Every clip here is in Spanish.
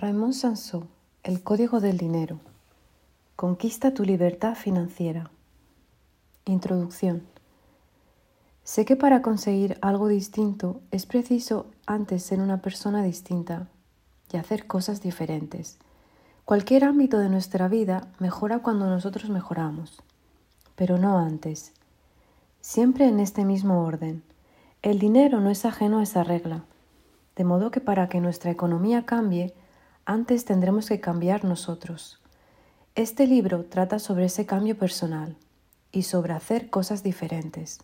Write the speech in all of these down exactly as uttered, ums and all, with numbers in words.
Raimon Samsó, El Código del Dinero. Conquista tu libertad financiera. Introducción. Sé que para conseguir algo distinto es preciso antes ser una persona distinta y hacer cosas diferentes. Cualquier ámbito de nuestra vida mejora cuando nosotros mejoramos, pero no antes. Siempre en este mismo orden. El dinero no es ajeno a esa regla, de modo que para que nuestra economía cambie, antes tendremos que cambiar nosotros. Este libro trata sobre ese cambio personal y sobre hacer cosas diferentes.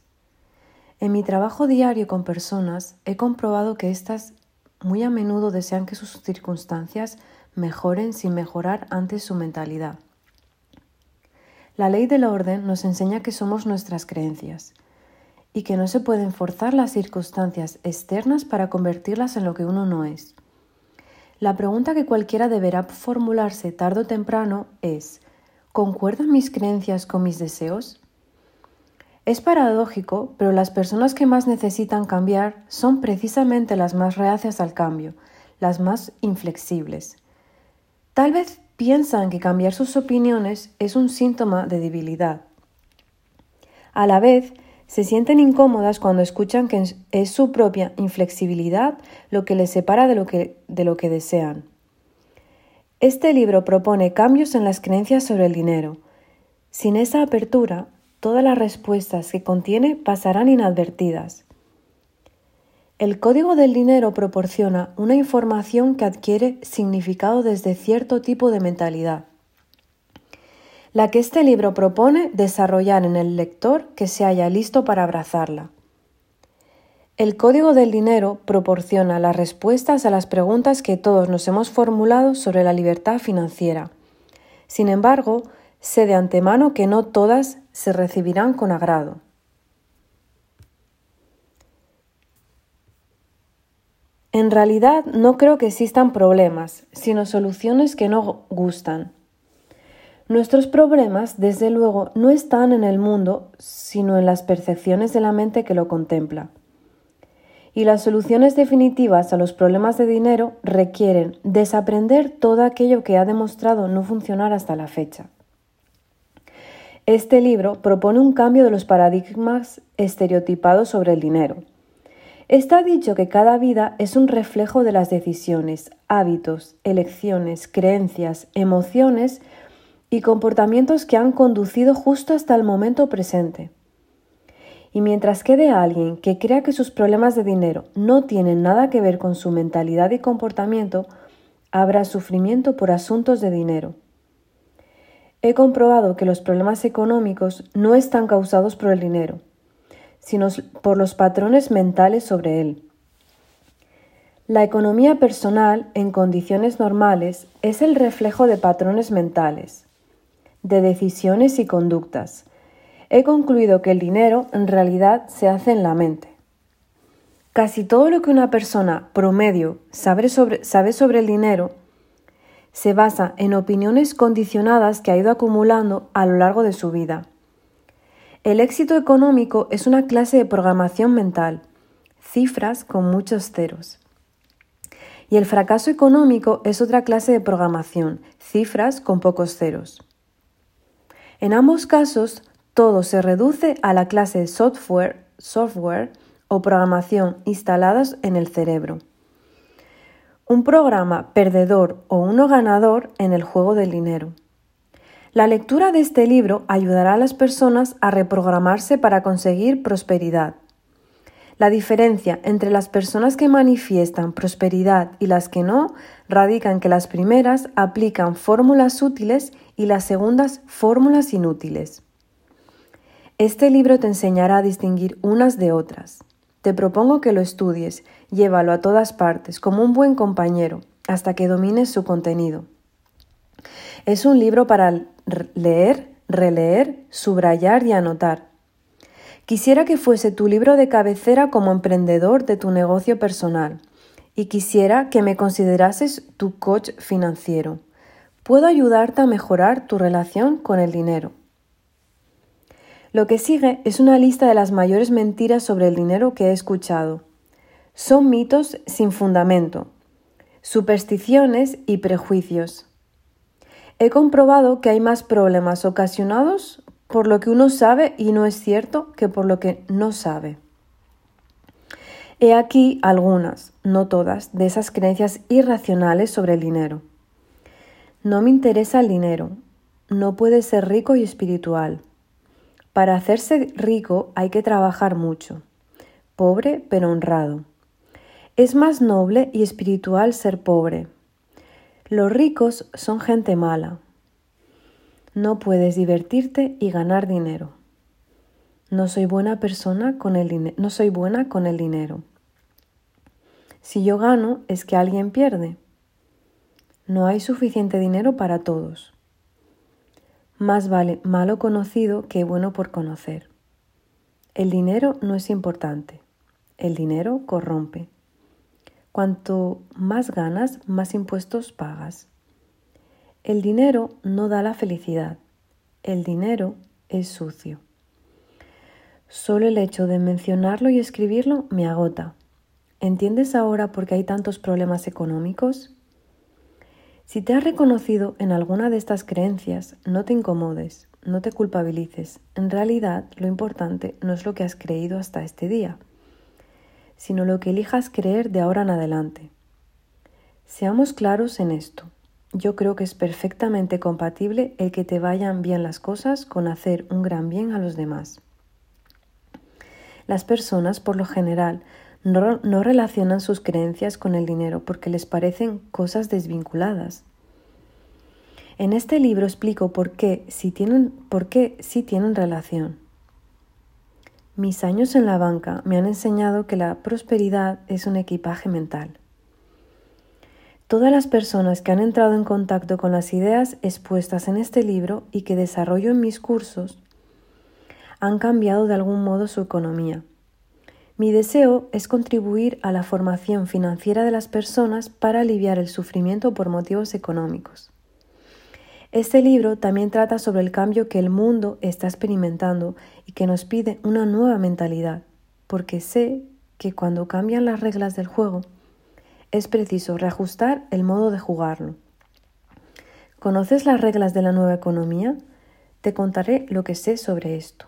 En mi trabajo diario con personas he comprobado que éstas muy a menudo desean que sus circunstancias mejoren sin mejorar antes su mentalidad. La ley del orden nos enseña que somos nuestras creencias y que no se pueden forzar las circunstancias externas para convertirlas en lo que uno no es. La pregunta que cualquiera deberá formularse tarde o temprano es: ¿concuerdan mis creencias con mis deseos? Es paradójico, pero las personas que más necesitan cambiar son precisamente las más reacias al cambio, las más inflexibles. Tal vez piensan que cambiar sus opiniones es un síntoma de debilidad. A la vez, se sienten incómodas cuando escuchan que es su propia inflexibilidad lo que les separa de lo que, de lo que desean. Este libro propone cambios en las creencias sobre el dinero. Sin esa apertura, todas las respuestas que contiene pasarán inadvertidas. El Código del Dinero proporciona una información que adquiere significado desde cierto tipo de mentalidad, la que este libro propone desarrollar en el lector que se halla listo para abrazarla. El Código del Dinero proporciona las respuestas a las preguntas que todos nos hemos formulado sobre la libertad financiera. Sin embargo, sé de antemano que no todas se recibirán con agrado. En realidad, no creo que existan problemas, sino soluciones que no gustan. Nuestros problemas, desde luego, no están en el mundo, sino en las percepciones de la mente que lo contempla. Y las soluciones definitivas a los problemas de dinero requieren desaprender todo aquello que ha demostrado no funcionar hasta la fecha. Este libro propone un cambio de los paradigmas estereotipados sobre el dinero. Está dicho que cada vida es un reflejo de las decisiones, hábitos, elecciones, creencias, emociones y comportamientos que han conducido justo hasta el momento presente. Y mientras quede alguien que crea que sus problemas de dinero no tienen nada que ver con su mentalidad y comportamiento, habrá sufrimiento por asuntos de dinero. He comprobado que los problemas económicos no están causados por el dinero, sino por los patrones mentales sobre él. La economía personal, en condiciones normales, es el reflejo de patrones mentales, de decisiones y conductas. He concluido que el dinero en realidad se hace en la mente. Casi todo lo que una persona promedio sabe sobre, sabe sobre el dinero se basa en opiniones condicionadas que ha ido acumulando a lo largo de su vida. El éxito económico es una clase de programación mental, cifras con muchos ceros. Y el fracaso económico es otra clase de programación, cifras con pocos ceros. En ambos casos, todo se reduce a la clase de software, software o programación instaladas en el cerebro. Un programa perdedor o uno ganador en el juego del dinero. La lectura de este libro ayudará a las personas a reprogramarse para conseguir prosperidad. La diferencia entre las personas que manifiestan prosperidad y las que no radica en que las primeras aplican fórmulas útiles y las segundas fórmulas inútiles. Este libro te enseñará a distinguir unas de otras. Te propongo que lo estudies, llévalo a todas partes, como un buen compañero, hasta que domines su contenido. Es un libro para leer, releer, subrayar y anotar. Quisiera que fuese tu libro de cabecera como emprendedor de tu negocio personal y quisiera que me considerases tu coach financiero. Puedo ayudarte a mejorar tu relación con el dinero. Lo que sigue es una lista de las mayores mentiras sobre el dinero que he escuchado. Son mitos sin fundamento. supersticiones y prejuicios. He comprobado que hay más problemas ocasionados por lo que uno sabe y no es cierto que por lo que no sabe. He aquí algunas, no todas, de esas creencias irracionales sobre el dinero. No me interesa el dinero. No puede ser rico y espiritual. Para hacerse rico hay que trabajar mucho. Pobre pero honrado. Es más noble y espiritual ser pobre. Los ricos son gente mala. No puedes divertirte y ganar dinero. No soy buena persona con el dinero. No soy buena con el dinero. Si yo gano, es que alguien pierde. No hay suficiente dinero para todos. Más vale malo conocido que bueno por conocer. El dinero no es importante. El dinero corrompe. Cuanto más ganas, más impuestos pagas. El dinero no da la felicidad. El dinero es sucio. Solo el hecho de mencionarlo y escribirlo me agota. ¿Entiendes ahora por qué hay tantos problemas económicos? Si te has reconocido en alguna de estas creencias, no te incomodes, no te culpabilices. En realidad, lo importante no es lo que has creído hasta este día, sino lo que elijas creer de ahora en adelante. Seamos claros en esto. Yo creo que es perfectamente compatible el que te vayan bien las cosas con hacer un gran bien a los demás. Las personas, por lo general, No, no relacionan sus creencias con el dinero porque les parecen cosas desvinculadas. En este libro explico por qué sí tienen, por qué sí tienen relación. Mis años en la banca me han enseñado que la prosperidad es un equipaje mental. Todas las personas que han entrado en contacto con las ideas expuestas en este libro y que desarrollo en mis cursos han cambiado de algún modo su economía. Mi deseo es contribuir a la formación financiera de las personas para aliviar el sufrimiento por motivos económicos. Este libro también trata sobre el cambio que el mundo está experimentando y que nos pide una nueva mentalidad, porque sé que cuando cambian las reglas del juego, es preciso reajustar el modo de jugarlo. ¿Conoces las reglas de la nueva economía? Te contaré lo que sé sobre esto.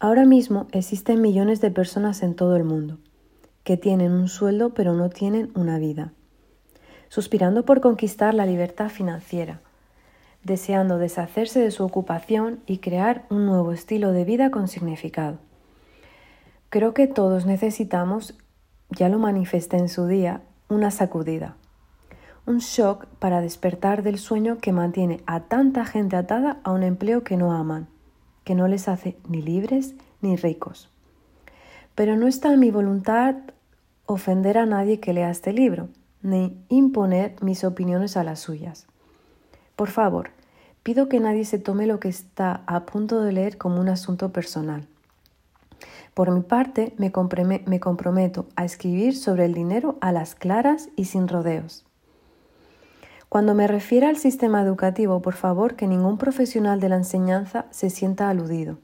Ahora mismo existen millones de personas en todo el mundo que tienen un sueldo pero no tienen una vida, suspirando por conquistar la libertad financiera, deseando deshacerse de su ocupación y crear un nuevo estilo de vida con significado. Creo que todos necesitamos, ya lo manifesté en su día, una sacudida, un shock para despertar del sueño que mantiene a tanta gente atada a un empleo que no aman, que no les hace ni libres ni ricos. Pero no está en mi voluntad ofender a nadie que lea este libro, ni imponer mis opiniones a las suyas. Por favor, pido que nadie se tome lo que está a punto de leer como un asunto personal. Por mi parte, me, comprome- me comprometo a escribir sobre el dinero a las claras y sin rodeos. Cuando me refiera al sistema educativo, por favor, que ningún profesional de la enseñanza se sienta aludido.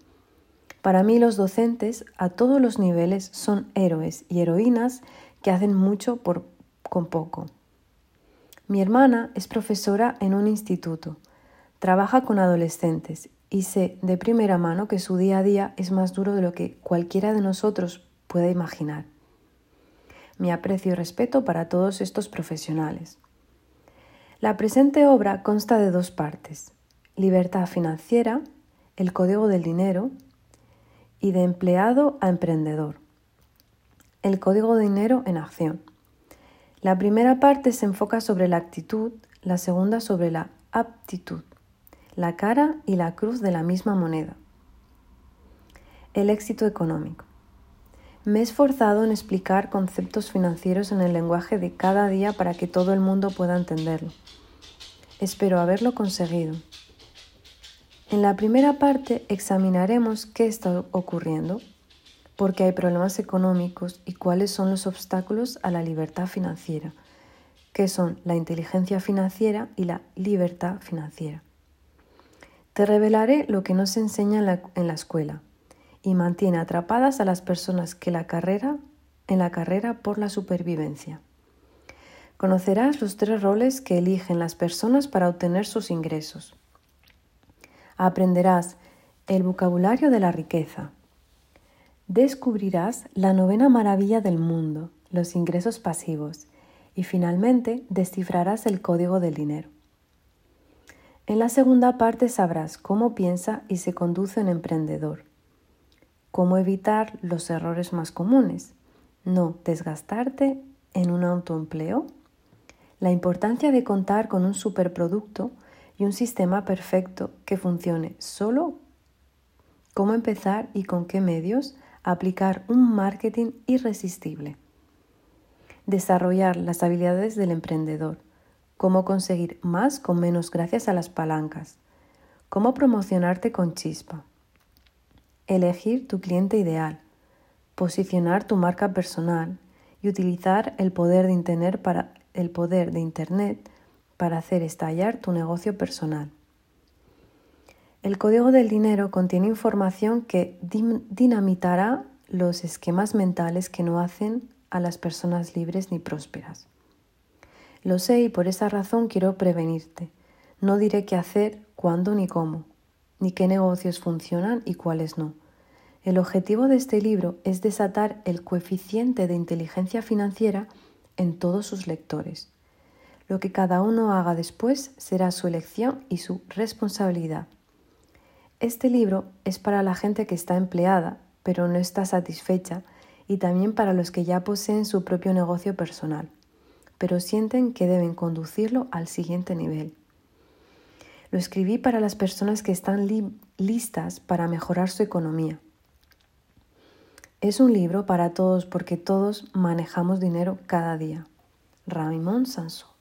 Para mí los docentes, a todos los niveles, son héroes y heroínas que hacen mucho por, con poco. Mi hermana es profesora en un instituto, trabaja con adolescentes y sé de primera mano que su día a día es más duro de lo que cualquiera de nosotros pueda imaginar. Mi aprecio y respeto para todos estos profesionales. La presente obra consta de dos partes, libertad financiera, el código del dinero y de empleado a emprendedor, el código de dinero en acción. La primera parte se enfoca sobre la actitud, la segunda sobre la aptitud, la cara y la cruz de la misma moneda. El éxito económico. Me he esforzado en explicar conceptos financieros en el lenguaje de cada día para que todo el mundo pueda entenderlo. Espero haberlo conseguido. En la primera parte examinaremos qué está ocurriendo, por qué hay problemas económicos y cuáles son los obstáculos a la libertad financiera, que son la inteligencia financiera y la libertad financiera. Te revelaré lo que no se enseña en la, en la escuela y mantiene atrapadas a las personas que la carrera, en la carrera por la supervivencia. Conocerás los tres roles que eligen las personas para obtener sus ingresos. Aprenderás el vocabulario de la riqueza. Descubrirás la novena maravilla del mundo, los ingresos pasivos, y finalmente descifrarás el código del dinero. En la segunda parte sabrás cómo piensa y se conduce un emprendedor, cómo evitar los errores más comunes, no desgastarte en un autoempleo, la importancia de contar con un superproducto y un sistema perfecto que funcione solo, cómo empezar y con qué medios aplicar un marketing irresistible, desarrollar las habilidades del emprendedor, cómo conseguir más con menos gracias a las palancas, cómo promocionarte con chispa, elegir tu cliente ideal, posicionar tu marca personal y utilizar el poder de Internet para, el poder de Internet para hacer estallar tu negocio personal. El Código del Dinero contiene información que dinamitará los esquemas mentales que no hacen a las personas libres ni prósperas. Lo sé y por esa razón quiero prevenirte. No diré qué hacer, cuándo ni cómo, ni qué negocios funcionan y cuáles no. El objetivo de este libro es desatar el coeficiente de inteligencia financiera en todos sus lectores. Lo que cada uno haga después será su elección y su responsabilidad. Este libro es para la gente que está empleada, pero no está satisfecha, y también para los que ya poseen su propio negocio personal, pero sienten que deben conducirlo al siguiente nivel. Lo escribí para las personas que están li- listas para mejorar su economía. Es un libro para todos porque todos manejamos dinero cada día. Raimon Samsó.